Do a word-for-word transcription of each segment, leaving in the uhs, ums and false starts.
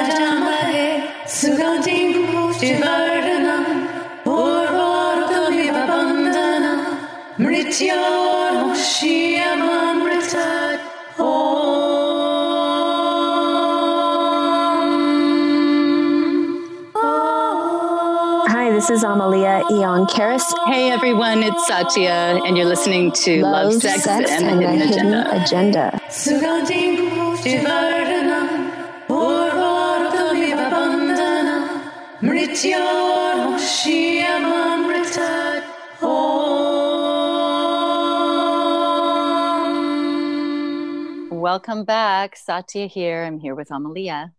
Hi, this is Amalia Eon Karis. Hey everyone, it's Satya, and you're listening to Love, Love Sex, Sex, and the and Hidden, Hidden Agenda. Agenda. Welcome back. Satya here. I'm here with Amalia.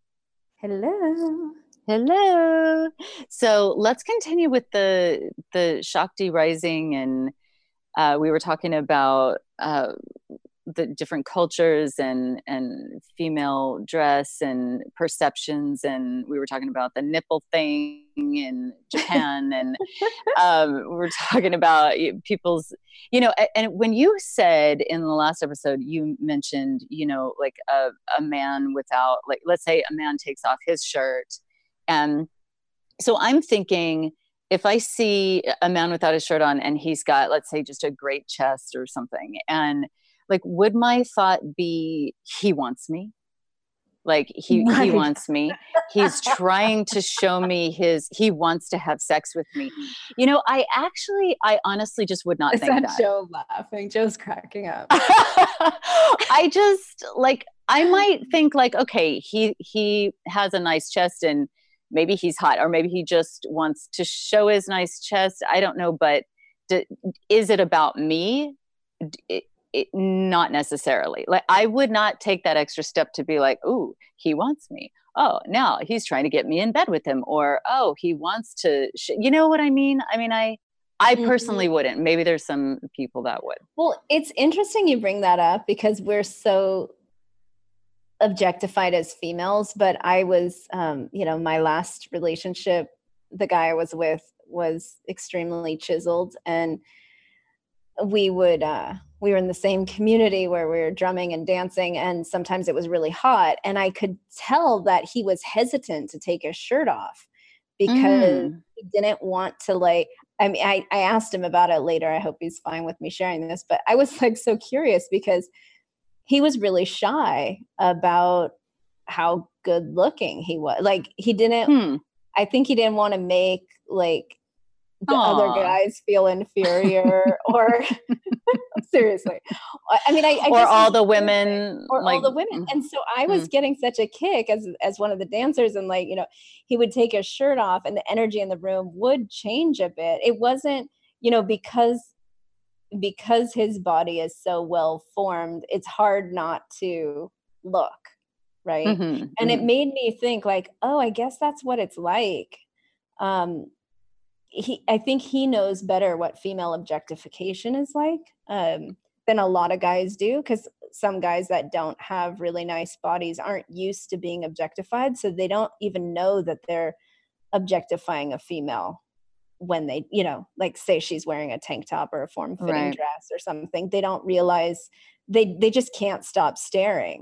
Hello. Hello. So let's continue with the the Shakti rising. And uh, we were talking about uh, the different cultures and, and female dress and perceptions. And we were talking about the nipple thing in Japan. and um, we're talking about people's, you know, and when you said in the last episode, you mentioned, you know, like a, a man without, like, let's say a man takes off his shirt. And so I'm thinking, if I see a man without his shirt on and he's got, let's say, just a great chest or something, and like, would my thought be, he wants me? Like he, right. he wants me. He's trying to show me his, he wants to have sex with me. You know, I actually, I honestly just would not think that. Is that Joe laughing? Joe's cracking up. I just like, I might think like, okay, he, he has a nice chest and maybe he's hot, or maybe he just wants to show his nice chest. I don't know, but d- is it about me? D- It, not necessarily. Like, I would not take that extra step to be like, "Ooh, he wants me. Oh, now he's trying to get me in bed with him," or "Oh, he wants to." Sh-. You know what I mean? I mean, I, I personally mm-hmm. wouldn't. Maybe there's some people that would. Well, it's interesting you bring that up because we're so objectified as females. But I was, um, you know, my last relationship, the guy I was with was extremely chiseled, and we would. Uh, We were in the same community where we were drumming and dancing, and sometimes it was really hot. And I could tell that he was hesitant to take his shirt off because mm. he didn't want to, like, I mean, I, I asked him about it later. I hope he's fine with me sharing this, but I was like so curious because he was really shy about how good looking he was. Like he didn't, mm. I think he didn't want to make like the Aww. Other guys feel inferior or seriously. I mean, I, I or all the women, or like, all the women. And so I was mm. getting such a kick as, as one of the dancers, and like, you know, he would take his shirt off and the energy in the room would change a bit. It wasn't, you know, because, because his body is so well formed, it's hard not to look. Right. Mm-hmm, and mm-hmm. it made me think like, oh, I guess that's what it's like. Um, He, I think he knows better what female objectification is like um, than a lot of guys do, because some guys that don't have really nice bodies aren't used to being objectified, so they don't even know that they're objectifying a female when they, you know, like say she's wearing a tank top or a form-fitting right. dress or something. They don't realize they they just can't stop staring.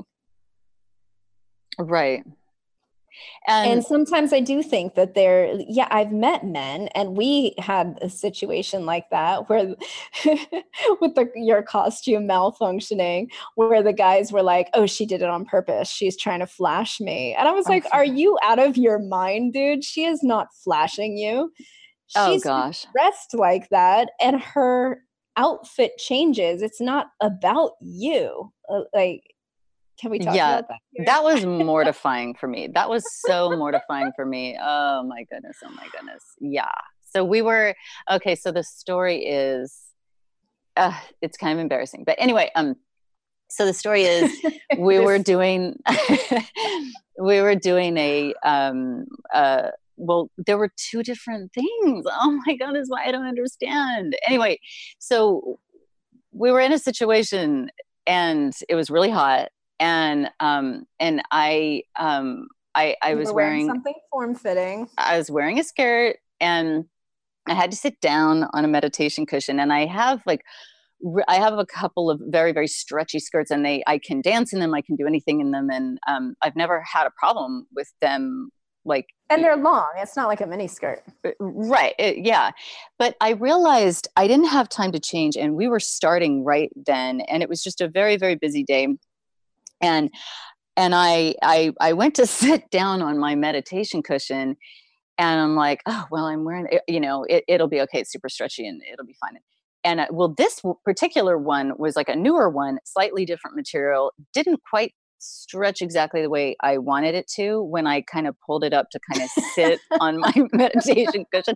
Right. And, and sometimes I do think that they're, yeah, I've met men, and we had a situation like that where with the, your costume malfunctioning, where the guys were like, oh, she did it on purpose. She's trying to flash me. And I was like, are you out of your mind, dude? She is not flashing you. She's oh, gosh. dressed like that, and her outfit changes. It's not about you. Like, can we talk yeah, about that? Here? That was mortifying for me. That was so mortifying for me. Oh my goodness. Oh my goodness. Yeah. So we were, okay. So the story is, uh, it's kind of embarrassing, but anyway, um, so the story is we were doing, we were doing a, um, uh, well, there were two different things. Oh my God, is why I don't understand. Anyway. So we were in a situation and it was really hot. And, um, and I, um, I, I was wearing, wearing something form-fitting. I was wearing a skirt, and I had to sit down on a meditation cushion, and I have like I have a couple of very, very stretchy skirts, and they, I can dance in them. I can do anything in them. And um, I've never had a problem with them. Like, and they're long. It's not like a mini skirt. Right. It, yeah. But I realized I didn't have time to change, and we were starting right then. And it was just a very, very busy day. And, and I, I, I went to sit down on my meditation cushion, and I'm like, oh, well, I'm wearing, you know, it, it'll be okay. It's super stretchy and it'll be fine. And uh, well, this particular one was like a newer one, slightly different material, didn't quite stretch exactly the way I wanted it to. When I kind of pulled it up to kind of sit on my meditation cushion,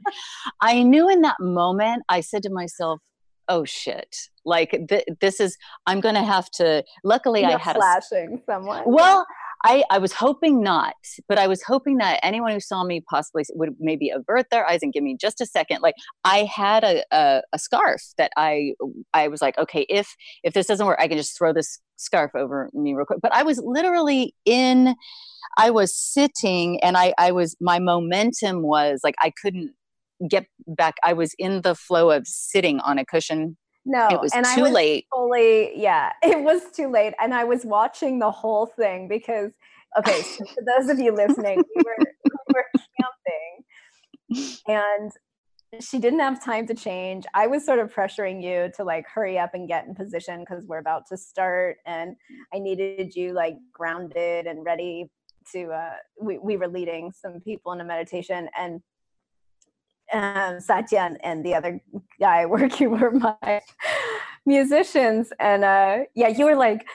I knew in that moment, I said to myself, oh shit, like th- this is, I'm going to have to, luckily You're I had flashing a, someone. Well, I, I was hoping not, but I was hoping that anyone who saw me possibly would maybe avert their eyes and give me just a second. Like I had a, a, a scarf that I, I was like, okay, if, if this doesn't work, I can just throw this scarf over me real quick. But I was literally in, I was sitting and I, I was, my momentum was like, I couldn't get back. I was in the flow of sitting on a cushion. No, it was and too I was late. Fully, yeah, it was too late. And I was watching the whole thing because, okay, so for those of you listening, we were, we were camping and she didn't have time to change. I was sort of pressuring you to like hurry up and get in position because we're about to start. And I needed you like grounded and ready to, uh, we, we were leading some people in a meditation. And Um, Satya and, and the other guy working were my musicians. And uh, yeah, you were like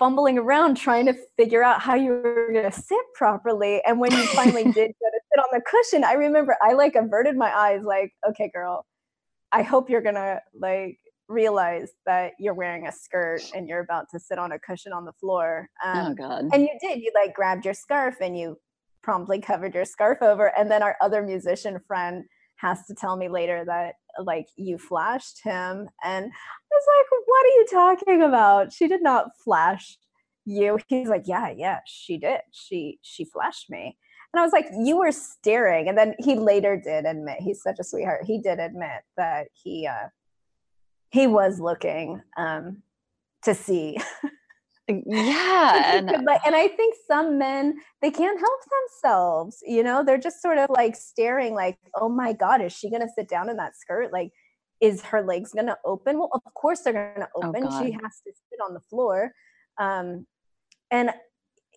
fumbling around trying to figure out how you were going to sit properly. And when you finally did go to sit on the cushion, I remember I like averted my eyes like, okay, girl, I hope you're going to like realize that you're wearing a skirt and you're about to sit on a cushion on the floor. Um, oh, God. And you did. You like grabbed your scarf and you promptly covered your scarf over. And then our other musician friend has to tell me later that like you flashed him. And I was like, what are you talking about? She did not flash you. He's like, yeah, yeah, she did. She, she flashed me. And I was like, you were staring. And then he later did admit, he's such a sweetheart. He did admit that he, uh, he was looking, um, to see. Yeah. And, could, like, and I think some men, they can't help themselves, you know, they're just sort of like staring like, oh my God, is she going to sit down in that skirt? Like, is her legs going to open? Well, of course they're going to open. Oh, she has to sit on the floor. Um, and,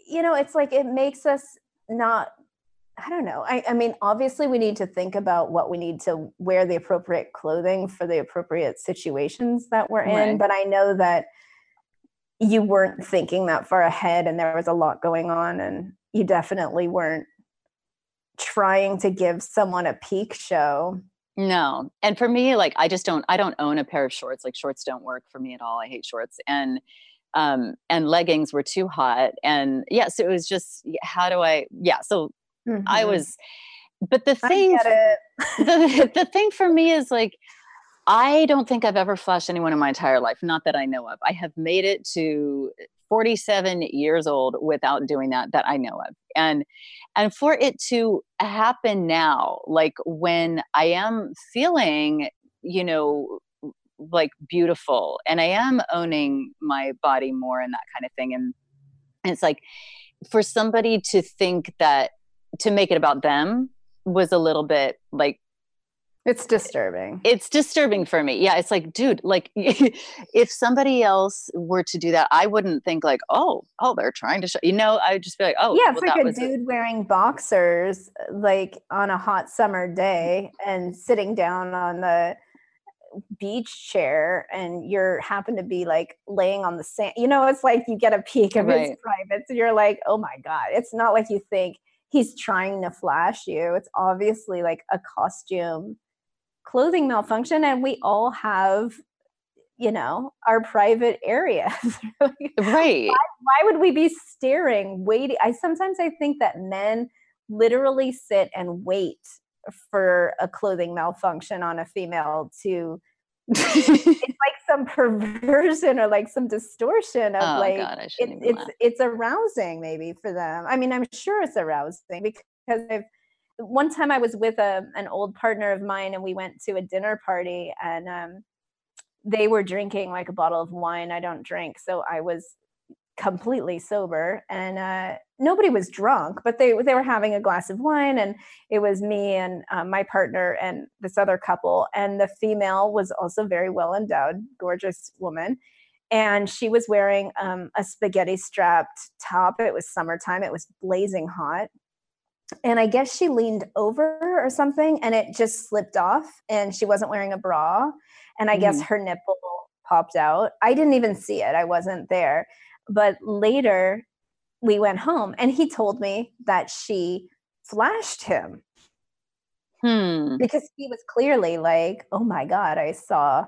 you know, it's like, it makes us not, I don't know. I, I mean, obviously we need to think about what we need to wear, the appropriate clothing for the appropriate situations that we're in. Right. But I know that you weren't thinking that far ahead and there was a lot going on and you definitely weren't trying to give someone a peak show. No. And for me, like, I just don't, I don't own a pair of shorts. Like shorts don't work for me at all. I hate shorts. And, um, and leggings were too hot. And yes, yeah, so it was just, how do I, yeah. So mm-hmm. I was, but the thing, I get it. the, the thing for me is like, I don't think I've ever flashed anyone in my entire life. Not that I know of. I have made it to forty-seven years old without doing that, that I know of. And, and for it to happen now, like when I am feeling, you know, like beautiful and I am owning my body more and that kind of thing. And, and it's like for somebody to think that to make it about them was a little bit like, it's disturbing. It's disturbing for me. Yeah. It's like, dude, like if somebody else were to do that, I wouldn't think like, oh, oh, they're trying to show, you know, I would just be like, oh, yeah. It's well, like a dude it. wearing boxers, like on a hot summer day and sitting down on the beach chair and you're happen to be like laying on the sand, you know, it's like you get a peek of right. his privates and you're like, oh my God, it's not like you think he's trying to flash you. It's obviously like a costume clothing malfunction, and we all have, you know, our private areas. Right. Why, why would we be staring, waiting? I sometimes I think that men literally sit and wait for a clothing malfunction on a female to it's like some perversion or like some distortion of oh, like God, I shouldn't it, even it's laugh. It's arousing maybe for them. I mean, I'm sure it's arousing because I've one time I was with a, an old partner of mine and we went to a dinner party and um, they were drinking like a bottle of wine. I don't drink. So I was completely sober, and uh, nobody was drunk, but they they were having a glass of wine, and it was me and uh, my partner and this other couple. And the female was also very well endowed, gorgeous woman. And she was wearing um, a spaghetti strapped top. It was summertime. It was blazing hot. And I guess she leaned over or something, and it just slipped off, and she wasn't wearing a bra. And I mm. guess her nipple popped out. I didn't even see it. I wasn't there. But later we went home, and he told me that she flashed him. Hmm. Because he was clearly like, oh my God, I saw,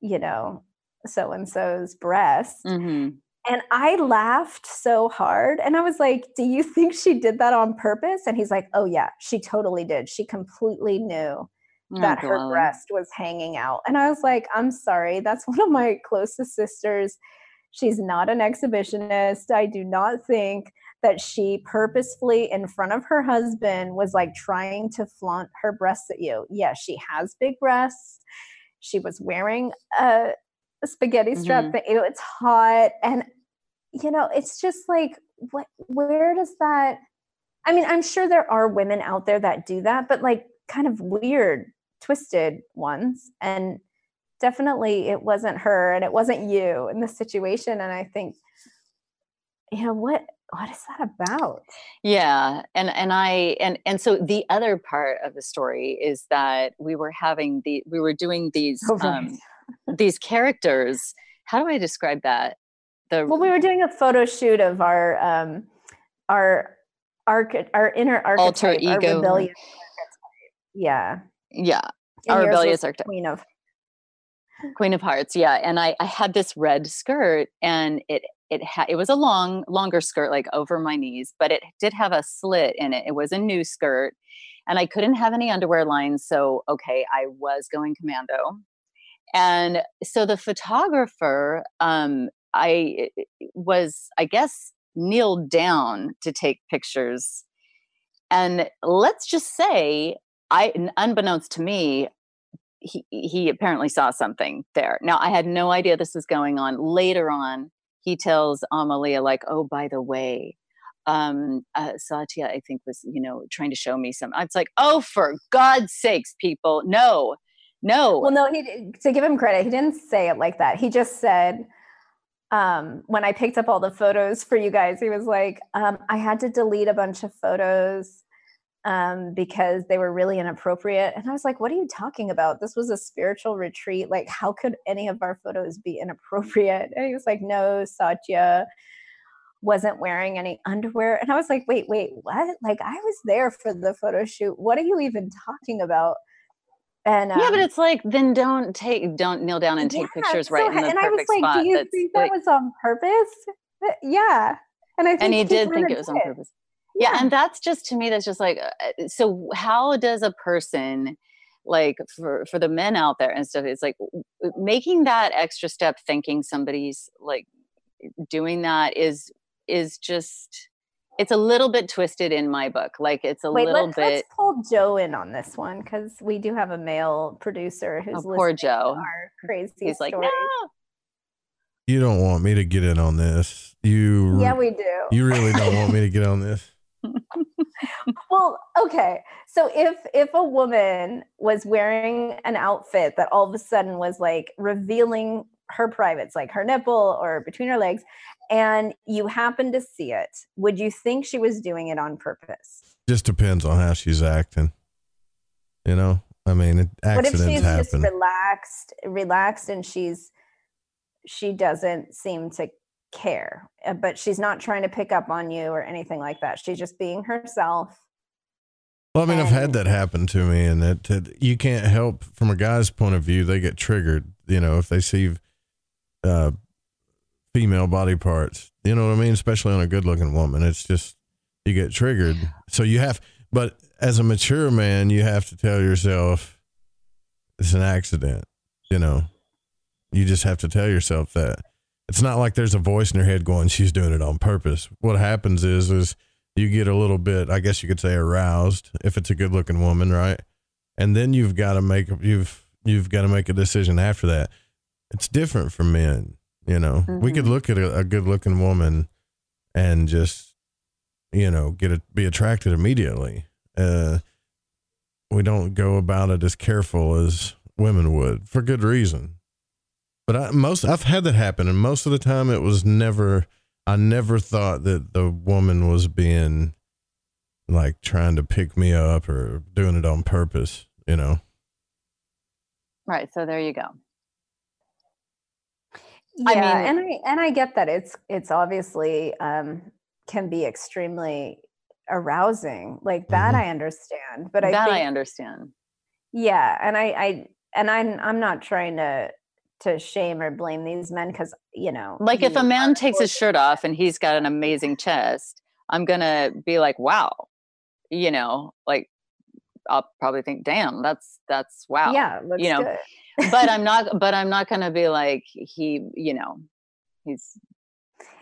you know, so-and-so's breast. Mm-hmm. And I laughed so hard. And I was like, do you think she did that on purpose? And he's like, oh yeah, she totally did. She completely knew oh, that God. her breast was hanging out. And I was like, I'm sorry. That's one of my closest sisters. She's not an exhibitionist. I do not think that she purposefully in front of her husband was like trying to flaunt her breasts at you. Yeah, she has big breasts. She was wearing a, a spaghetti strap. Mm-hmm. But, you know, it's hot. And, you know, it's just like, what, where does that, I mean, I'm sure there are women out there that do that, but like kind of weird, twisted ones. And definitely it wasn't her, and it wasn't you in this situation. And I think, you know, what, what is that about? Yeah. And, and I, and, and so the other part of the story is that we were having the, we were doing these, oh, right. um, these characters. How do I describe that? The Well, we were doing a photo shoot of our, um, our, arch- our inner archetype, alter ego. Our rebellious archetype. Yeah. Yeah. And our rebellious archetype. Queen of Queen of Hearts. Yeah. And I, I had this red skirt, and it, it had, it was a long, longer skirt, like over my knees, but it did have a slit in it. It was a new skirt, and I couldn't have any underwear lines. So, okay, I was going commando. And so the photographer, um, I was, I guess, kneeled down to take pictures. And let's just say I, unbeknownst to me, He, he apparently saw something there. Now, I had no idea this was going on. Later on, he tells Amalia, like, oh, by the way, um, uh, Satya, I think, was, you know, trying to show me something. I was like, oh, for God's sakes, people. No, no. Well, no, he, to give him credit, he didn't say it like that. He just said, um, when I picked up all the photos for you guys, he was like, um, I had to delete a bunch of photos um, because they were really inappropriate. And I was like, what are you talking about? This was a spiritual retreat. Like, how could any of our photos be inappropriate? And he was like, no, Satya wasn't wearing any underwear. And I was like, wait, wait, what? Like, I was there for the photo shoot. What are you even talking about? And, um, yeah, but it's like, then don't take, don't kneel down and take yeah, pictures right so, in the and perfect spot. And I was like, spot. do you That's think like, that was on purpose? Yeah. And I think and he did think it was on purpose. Yeah. And that's just, to me, that's just like, so how does a person, like for, for the men out there and stuff, it's like making that extra step, thinking somebody's like doing that is, is just, it's a little bit twisted in my book. Like it's a Wait, little let's, bit. Let's pull Joe in on this one. Cause we do have a male producer who's oh, poor Joe. To our crazy He's stories. Like, no. You don't want me to get in on this. You. Yeah, we do. You really don't want me to get on this. Well, okay. So if if a woman was wearing an outfit that all of a sudden was like revealing her privates, like her nipple or between her legs, and you happen to see it, would you think she was doing it on purpose? Just depends on how she's acting. You know, I mean, it, accidents happen. What if she's happen. just relaxed, relaxed, and she's she doesn't seem to care, but she's not trying to pick up on you or anything like that. She's just being herself. Well, I mean, and I've had that happen to me, and that, that you can't help from a guy's point of view. They get triggered, you know, if they see uh, female body parts, you know what I mean? Especially on a good looking woman. It's just, you get triggered. So you have, but as a mature man, you have to tell yourself it's an accident. You know, you just have to tell yourself that. It's not like there's a voice in her head going, she's doing it on purpose. What happens is, is you get a little bit, I guess you could say, aroused if it's a good looking woman. Right. And then you've got to make, you've, you've got to make a decision after that. it's different for men. You know, mm-hmm. we could look at a, a good looking woman and just, you know, get a, be attracted immediately. Uh, we don't go about it as careful as women would, for good reason. But I, most I've had that happen, and most of the time it was never. I never thought that the woman was being like trying to pick me up or doing it on purpose, you know? Right. So there you go. Yeah. I mean, and I, and I get that it's, it's obviously, um, can be extremely arousing, like that. Mm-hmm. I understand, but I, that think, I understand. Yeah. And I, I, and I'm, I'm not trying to, to shame or blame these men, because, you know, like if a man takes his shirt off and he's got an amazing chest, I'm gonna be like, wow, you know, like I'll probably think, damn, that's that's wow, yeah, let's you know, do it. but I'm not, but I'm not gonna be like he, you know, he's,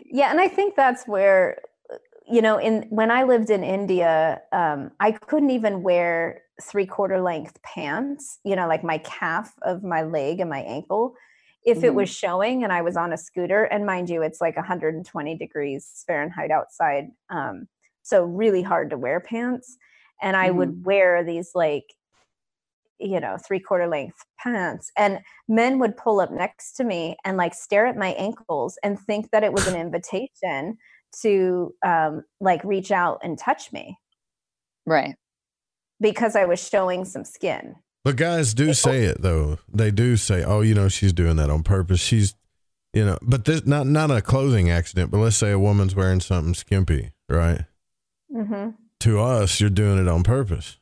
yeah, and I think that's where, you know, in when I lived in India, um, I couldn't even wear three quarter length pants, you know, like my calf of my leg and my ankle. If it was showing and I was on a scooter, and mind you, it's like one hundred twenty degrees Fahrenheit outside. Um, so really hard to wear pants. And I mm-hmm. would wear these like, you know, three quarter length pants, and men would pull up next to me and like stare at my ankles and think that it was an invitation to um, like reach out and touch me. Right. Because I was showing some skin. But guys do say it though. They do say, oh, you know, she's doing that on purpose. She's, you know, but this not, not a clothing accident, but let's say a woman's wearing something skimpy, right? Mm-hmm. To us, you're doing it on purpose.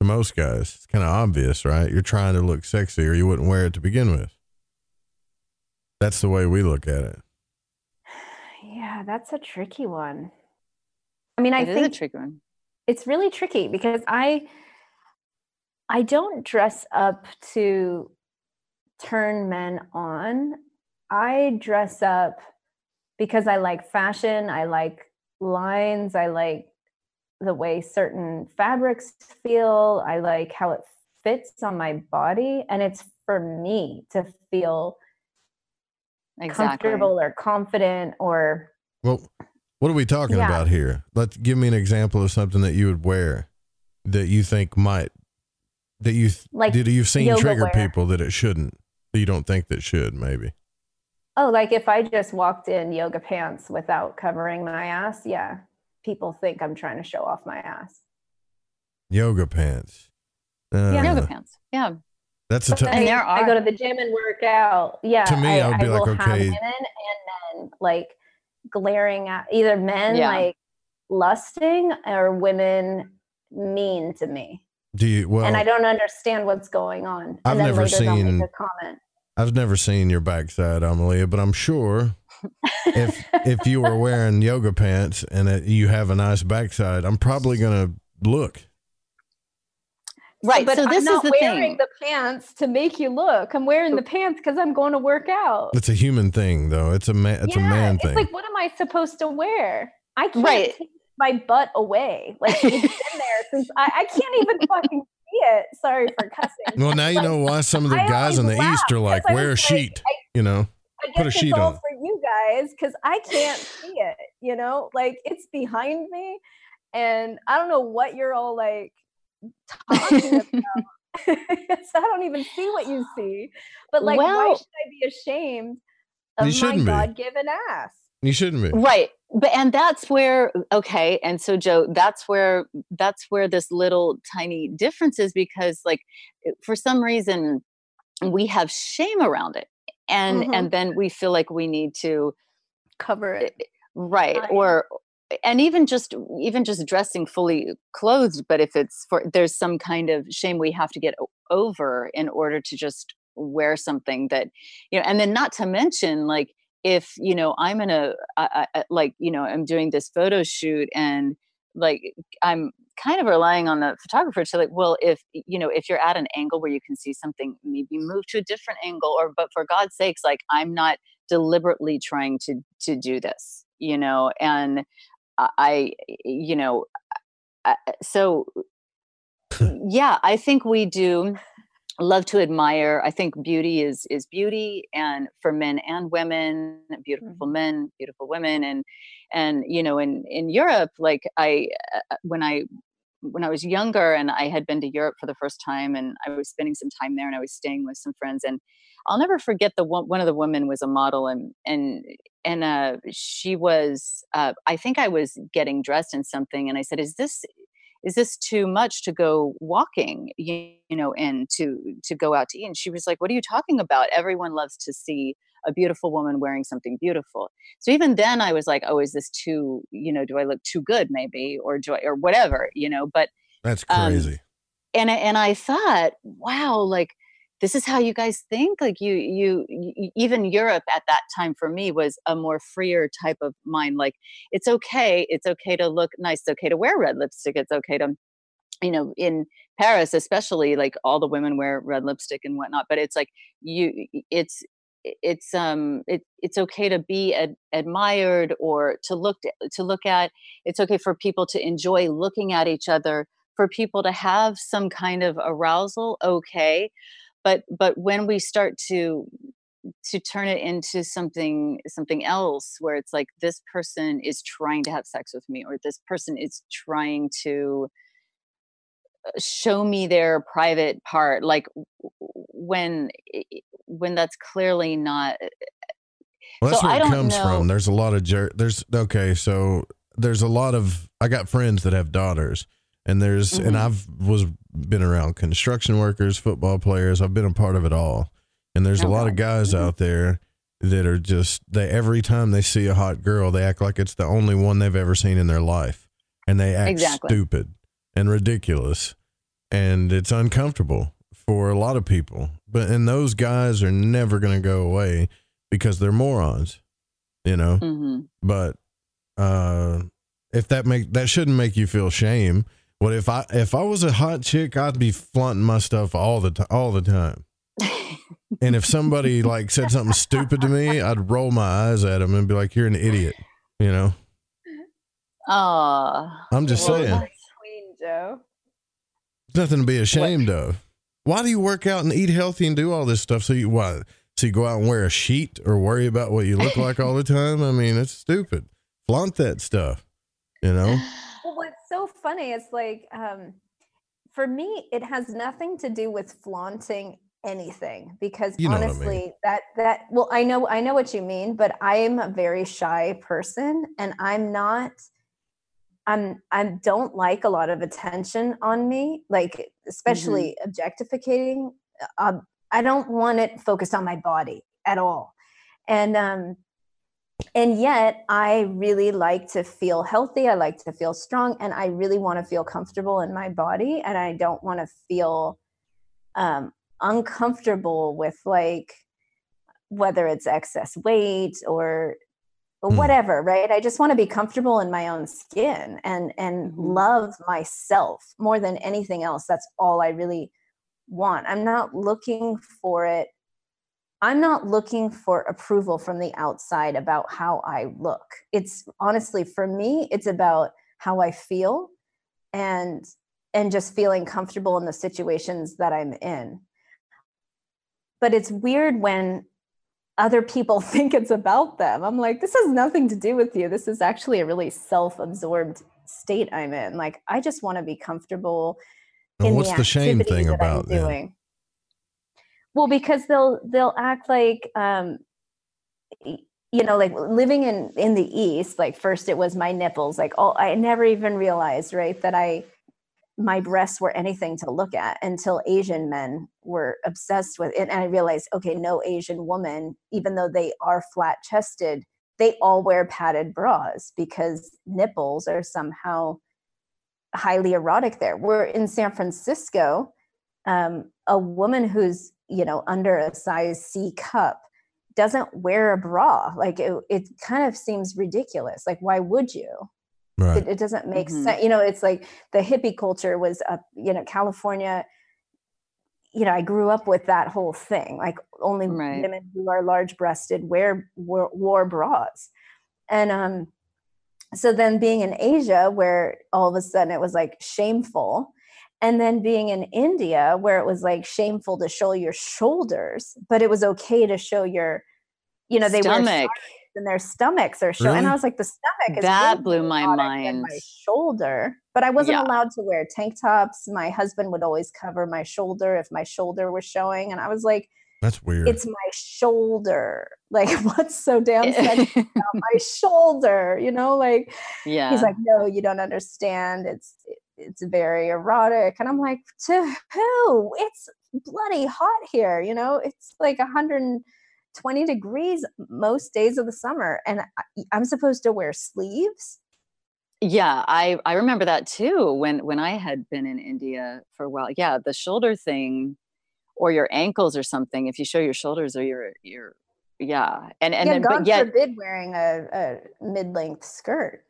To most guys, it's kind of obvious, right? You're trying to look sexy or you wouldn't wear it to begin with. That's the way we look at it. Yeah, that's a tricky one. I mean, I it think is a tricky one. It's really tricky because I, I don't dress up to turn men on. I dress up because I like fashion. I like lines. I like the way certain fabrics feel. I like how it fits on my body. And it's for me to feel exactly. comfortable or confident or. Well, what are we talking yeah. about here? Let's give me an example of something that you would wear that you think might. That you th- like did you've seen trigger wear. People that it shouldn't, that you don't think that should maybe. Oh, like if I just walked in yoga pants without covering my ass, yeah, people think I'm trying to show off my ass. Yoga pants. Uh, yeah, yoga pants. Yeah, that's a. T- and there are. I go to the gym and work out. Yeah, to me, I, I would be I like, okay, have women and men like glaring at either men yeah. like lusting or women mean to me. Do you, well, and I don't understand what's going on. I've and never seen a comment. I've never seen your backside, Amalia, but I'm sure if if you were wearing yoga pants and it, you have a nice backside, I'm probably going to look. Right, but so this I'm not is the wearing thing. The pants to make you look. I'm wearing the pants because I'm going to work out. It's a human thing, though. It's a man. It's yeah, a man it's thing. It's like, what am I supposed to wear? I can't. Right. Take my butt away. Like it's been there since I, I can't even fucking see it. Sorry for cussing. Well, now you know why some of the guys in the East are like, wear a sheet, like, I, you know, I guess put a it's sheet all on. For you guys, because I can't see it, you know, like it's behind me. And I don't know what you're all like talking about. So I don't even see what you see. But like, well, why should I be ashamed of my God-given ass? You shouldn't be. Right. But, and that's where, okay. And so Joe, that's where, that's where this little tiny difference is, because like, for some reason we have shame around it. And, mm-hmm. and then we feel like we need to cover it. Right. Fine. Or, and even just, even just dressing fully clothed, but if it's for, there's some kind of shame we have to get over in order to just wear something that, you know, and then not to mention like, if, you know, I'm in a, I, I, like, you know, I'm doing this photo shoot and like, I'm kind of relying on the photographer to like, well, if, you know, if you're at an angle where you can see something, maybe move to a different angle or, but for God's sakes, like I'm not deliberately trying to, to do this, you know, and I, you know, I, so yeah, I think we do, love to admire. I think beauty is is beauty, and for men and women, beautiful mm-hmm. men, beautiful women, and and you know, in in Europe, like I uh, when I when I was younger, and I had been to Europe for the first time, and I was spending some time there, and I was staying with some friends, and I'll never forget the one, one of the women was a model, and and and uh, she was uh, I think I was getting dressed in something, and I said, "Is this?" Is this too much to go walking, you, you know, and to, to go out to eat? And she was like, what are you talking about? Everyone loves to see a beautiful woman wearing something beautiful. So even then I was like, oh, is this too, you know, do I look too good maybe, or do I, or whatever, you know, but that's crazy. Um, and, and I thought, wow, like, this is how you guys think. Like you, you, you, even Europe at that time for me was a more freer type of mind. Like it's okay. It's okay to look nice. It's okay to wear red lipstick. It's okay to, you know, in Paris, especially, like all the women wear red lipstick and whatnot, but it's like you, it's, it's, um, it, it's okay to be ad- admired or to look, to look at. It's okay for people to enjoy looking at each other, for people to have some kind of arousal. Okay. But but when we start to to turn it into something something else, where it's like this person is trying to have sex with me, or this person is trying to show me their private part, like when when that's clearly not. Well, that's so where I it comes know. from. There's a lot of jer- there's okay. So there's a lot of I got friends that have daughters. And there's, mm-hmm. and I've was been around construction workers, football players. I've been a part of it all. And there's okay. a lot of guys mm-hmm. out there that are just, they, every time they see a hot girl, they act like it's the only one they've ever seen in their life. And they act exactly. stupid and ridiculous. And it's uncomfortable for a lot of people, but, and those guys are never going to go away because they're morons, you know, mm-hmm. but, uh, if that make, that shouldn't make you feel shame. What if I if I was a hot chick, I'd be flaunting my stuff all the time, all the time. And if somebody like said something stupid to me, I'd roll my eyes at them and be like, "You're an idiot," you know. Oh, I'm just well, saying. That's sweet, Joe. There's nothing to be ashamed what? of. Why do you work out and eat healthy and do all this stuff? So you why? So you go out and wear a sheet or worry about what you look like all the time? I mean, it's stupid. Flaunt that stuff, you know. Well, what's so funny is like, um, for me, it has nothing to do with flaunting anything, because you know honestly, what I mean. that, that, well, I know, I know what you mean, but I am a very shy person, and I'm not, I'm, I don't like a lot of attention on me, like especially mm-hmm. objectifying. Uh, I don't want it focused on my body at all. And, um, And yet I really like to feel healthy. I like to feel strong, and I really want to feel comfortable in my body. And I don't want to feel um, uncomfortable with, like, whether it's excess weight or, or mm. whatever, right? I just want to be comfortable in my own skin and, and love myself more than anything else. That's all I really want. I'm not looking for it. I'm not looking for approval from the outside about how I look. It's honestly, for me, it's about how I feel and, and just feeling comfortable in the situations that I'm in. But it's weird when other people think it's about them. I'm like, this has nothing to do with you. This is actually a really self-absorbed state I'm in. Like, I just want to be comfortable in and what's the, the shame thing about I'm doing. That? Well, because they'll, they'll act like, um, you know, like living in, in the East, like first it was my nipples, like, oh, I never even realized, right, that I, my breasts were anything to look at until Asian men were obsessed with it. And I realized, okay, no Asian woman, even though they are flat chested, they all wear padded bras because nipples are somehow highly erotic there. We're in San Francisco, um, a woman who's, you know, under a size C cup doesn't wear a bra. Like it, it kind of seems ridiculous. Like, why would you? Right. It, it doesn't make mm-hmm. sense. You know, it's like the hippie culture was up, you know, California, you know, I grew up with that whole thing. Like only right. women who are large breasted wear, wore, wore bras. And, um, so then being in Asia where all of a sudden it was like shameful. And then being in India, where it was like shameful to show your shoulders, but it was okay to show your, you know, they stomach. Wear socks and their stomachs are showing. Really? And I was like, the stomach is that blew my mind. My shoulder, but I wasn't yeah. allowed to wear tank tops. My husband would always cover my shoulder if my shoulder was showing, and I was like, that's weird. It's my shoulder. Like, what's so damn sad about my shoulder? You know, like, yeah. He's like, no, you don't understand. It's it's very erotic. And I'm like, to who? It's bloody hot here. You know, it's like one hundred twenty degrees most days of the summer. And I, I'm supposed to wear sleeves. Yeah, I, I remember that too. When, when I had been in India for a while, yeah, the shoulder thing. Or your ankles or something. If you show your shoulders or your, your, yeah. And, and yeah, then, God but yet, forbid wearing a, a mid-length skirt.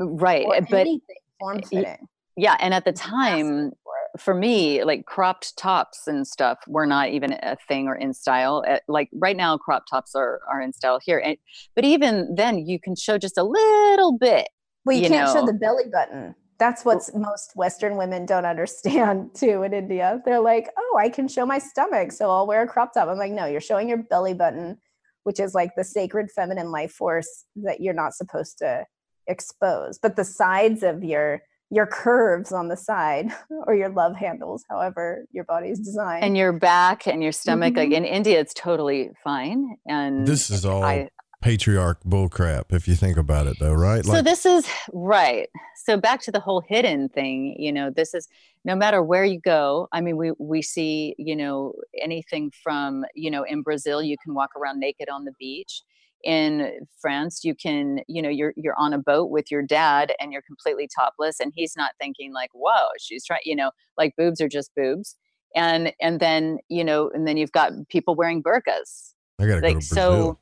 Right. Or but anything form-fitting. Yeah. And at the time for me, like cropped tops and stuff were not even a thing or in style. Like right now, crop tops are, are in style here. And, but even then you can show just a little bit. Well, you, you can't know. show the belly button. That's what most Western women don't understand too in India. They're like, oh, I can show my stomach, so I'll wear a crop top. I'm like, no, you're showing your belly button, which is like the sacred feminine life force that you're not supposed to expose. But the sides of your, your curves on the side or your love handles, however your body's designed. And your back and your stomach. Mm-hmm. Like in India, it's totally fine. And this is all I, patriarch bullcrap if you think about it though, right? Like- so this is right. So back to the whole hidden thing, you know, this is no matter where you go. I mean, we, we see, you know, anything from, you know, in Brazil, you can walk around naked on the beach. In France, you can, you know, you're, you're on a boat with your dad and you're completely topless and he's not thinking like, whoa, she's trying, you know, like boobs are just boobs. And, and then, you know, and then you've got people wearing burqas. I gotta like, go to Brazil. So,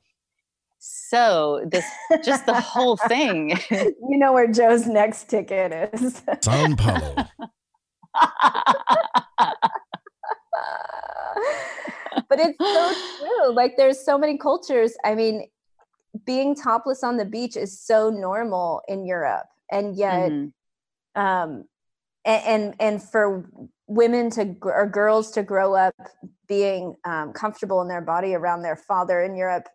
So this, just the whole thing. You know where Joe's next ticket is. São Paulo. But it's so true. Like there's so many cultures. I mean, being topless on the beach is so normal in Europe. And yet, mm-hmm. um, and, and, and for women to, or girls to grow up being um, comfortable in their body around their father in Europe,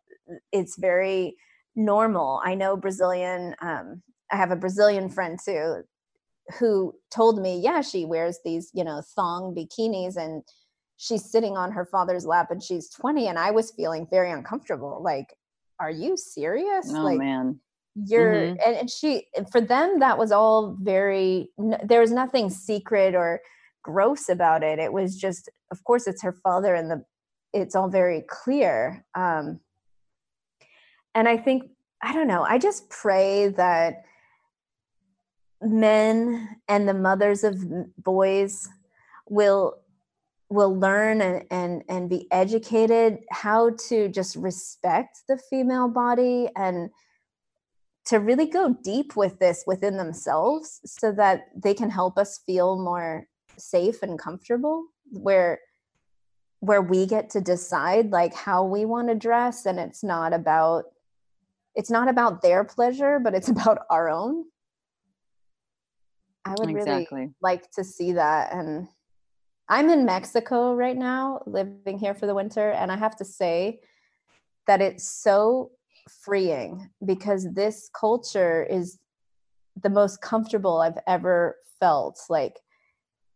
it's very normal. I know Brazilian, um, I have a Brazilian friend too, who told me, yeah, she wears these, you know, thong bikinis and she's sitting on her father's lap and she's twenty. And I was feeling very uncomfortable. Like, are you serious? Oh, like, man. You're, mm-hmm. and, and she, for them, that was all very, no, there was nothing secret or gross about it. It was just, of course, it's her father and the, it's all very clear. Um, And I think, I don't know, I just pray that men and the mothers of boys will will learn and, and, and be educated how to just respect the female body and to really go deep with this within themselves so that they can help us feel more safe and comfortable where where we get to decide like how we want to dress and it's not about It's not about their pleasure, but it's about our own. I would exactly. really like to see that. And I'm in Mexico right now, living here for the winter. And I have to say that it's so freeing because this culture is the most comfortable I've ever felt. Like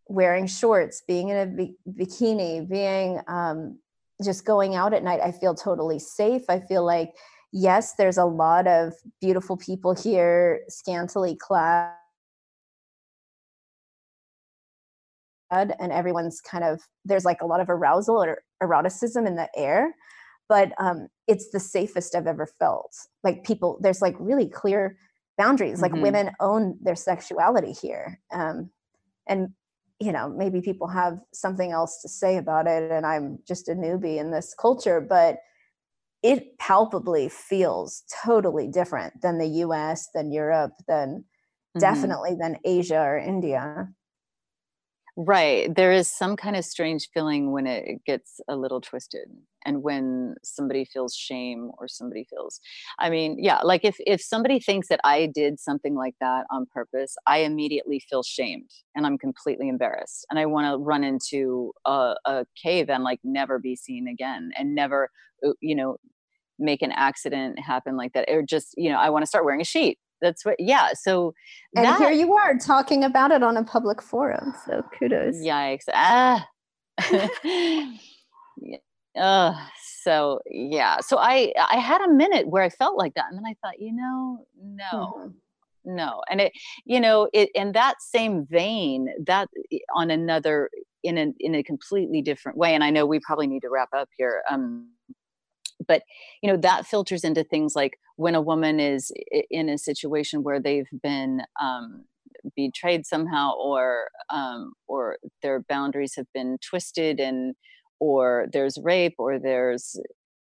wearing shorts, being in a b- bikini, being um, just going out at night. I feel totally safe. I feel like yes, there's a lot of beautiful people here, scantily clad, and everyone's kind of, there's like a lot of arousal or eroticism in the air, but um, it's the safest I've ever felt. Like people, there's like really clear boundaries, like mm-hmm. women own their sexuality here. Um, and, you know, maybe people have something else to say about it, and I'm just a newbie in this culture, but it palpably feels totally different than the U S, than Europe, than mm-hmm. definitely than Asia or India. Right. There is some kind of strange feeling when it gets a little twisted and when somebody feels shame or somebody feels, I mean, yeah, like if, if somebody thinks that I did something like that on purpose, I immediately feel shamed and I'm completely embarrassed and I want to run into a, a cave and like never be seen again and never, you know, make an accident happen like that. Or just, you know, I want to start wearing a sheet. That's what, yeah. So, and that, here you are talking about it on a public forum. So kudos. Yikes. Ah. uh, so yeah. So I, I had a minute where I felt like that. And then I thought, you know, no, mm-hmm. no. And it, you know, it, in that same vein that on another, in a, in a completely different way. And I know we probably need to wrap up here. Um, But, you know, that filters into things like when a woman is in a situation where they've been um, betrayed somehow or um, or their boundaries have been twisted and or there's rape or there's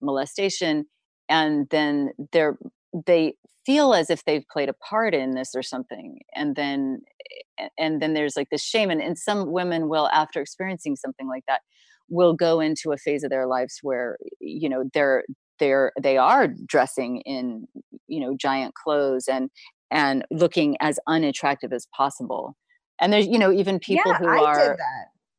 molestation. And then they're they feel as if they've played a part in this or something. And then and then there's like this shame. And, and some women will, after experiencing something like that, will go into a phase of their lives where, you know, they're, they're, they are dressing in, you know, giant clothes and, and looking as unattractive as possible. And there's, you know, even people yeah, who I are,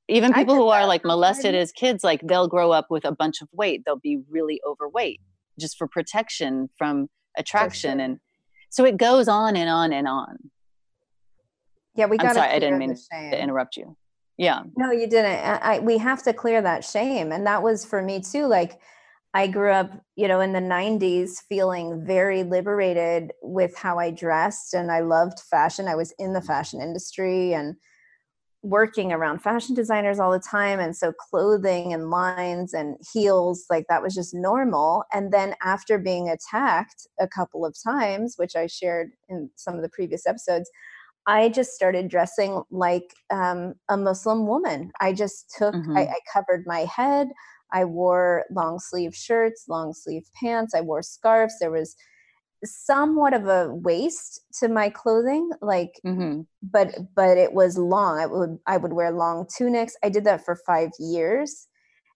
even people who that. are like molested as kids, like they'll grow up with a bunch of weight. They'll be really overweight just for protection from attraction. Sure. And so it goes on and on and on. Yeah. We got sorry, I didn't mean to interrupt you. Yeah. No, you didn't. I, I, we have to clear that shame. And that was for me too. Like I grew up, you know, in the nineties feeling very liberated with how I dressed and I loved fashion. I was in the fashion industry and working around fashion designers all the time. And so clothing and lines and heels, like that was just normal. And then after being attacked a couple of times, which I shared in some of the previous episodes, I just started dressing like um, a Muslim woman. I just took, mm-hmm. I, I covered my head. I wore long sleeve shirts, long sleeve pants. I wore scarves. There was somewhat of a waist to my clothing, like, mm-hmm. but, but it was long. I would, I would wear long tunics. I did that for five years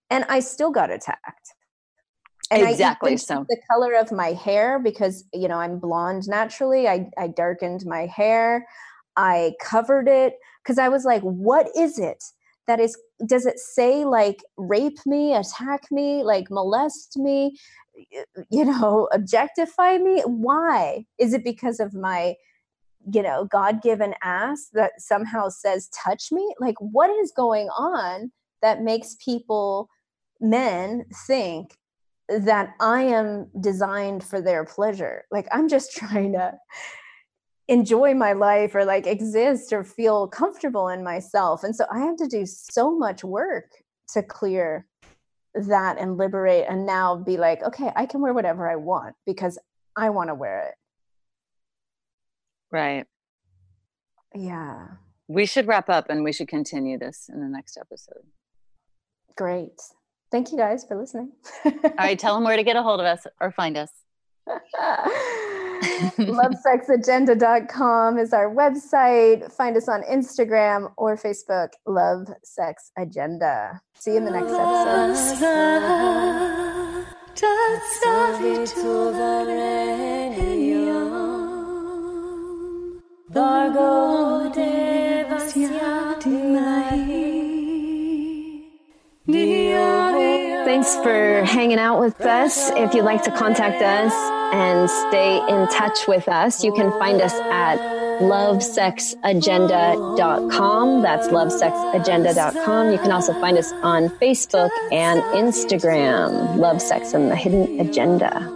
and I still got attacked. And exactly. I even so the color of my hair, because, you know, I'm blonde naturally. I, I darkened my hair. I covered it because I was like, what is it that is, does it say like rape me, attack me, like molest me, you know, objectify me? Why? Is it because of my, you know, God-given ass that somehow says touch me? Like what is going on that makes people, men think that I am designed for their pleasure? Like I'm just trying to enjoy my life or like exist or feel comfortable in myself. And so I have to do so much work to clear that and liberate and now be like, okay, I can wear whatever I want because I want to wear it. Right. Yeah. We should wrap up and we should continue this in the next episode. Great. Thank you guys for listening. All right. Tell them where to get a hold of us or find us. love sex agenda dot com is our website. Find us on Instagram or Facebook, Love Sex Agenda. See you in the next episode. Thanks for hanging out with us. If you'd like to contact us and stay in touch with us, you can find us at love sex agenda dot com. That's love sex agenda dot com. You can also find us on Facebook and Instagram, Love Sex and the Hidden Agenda.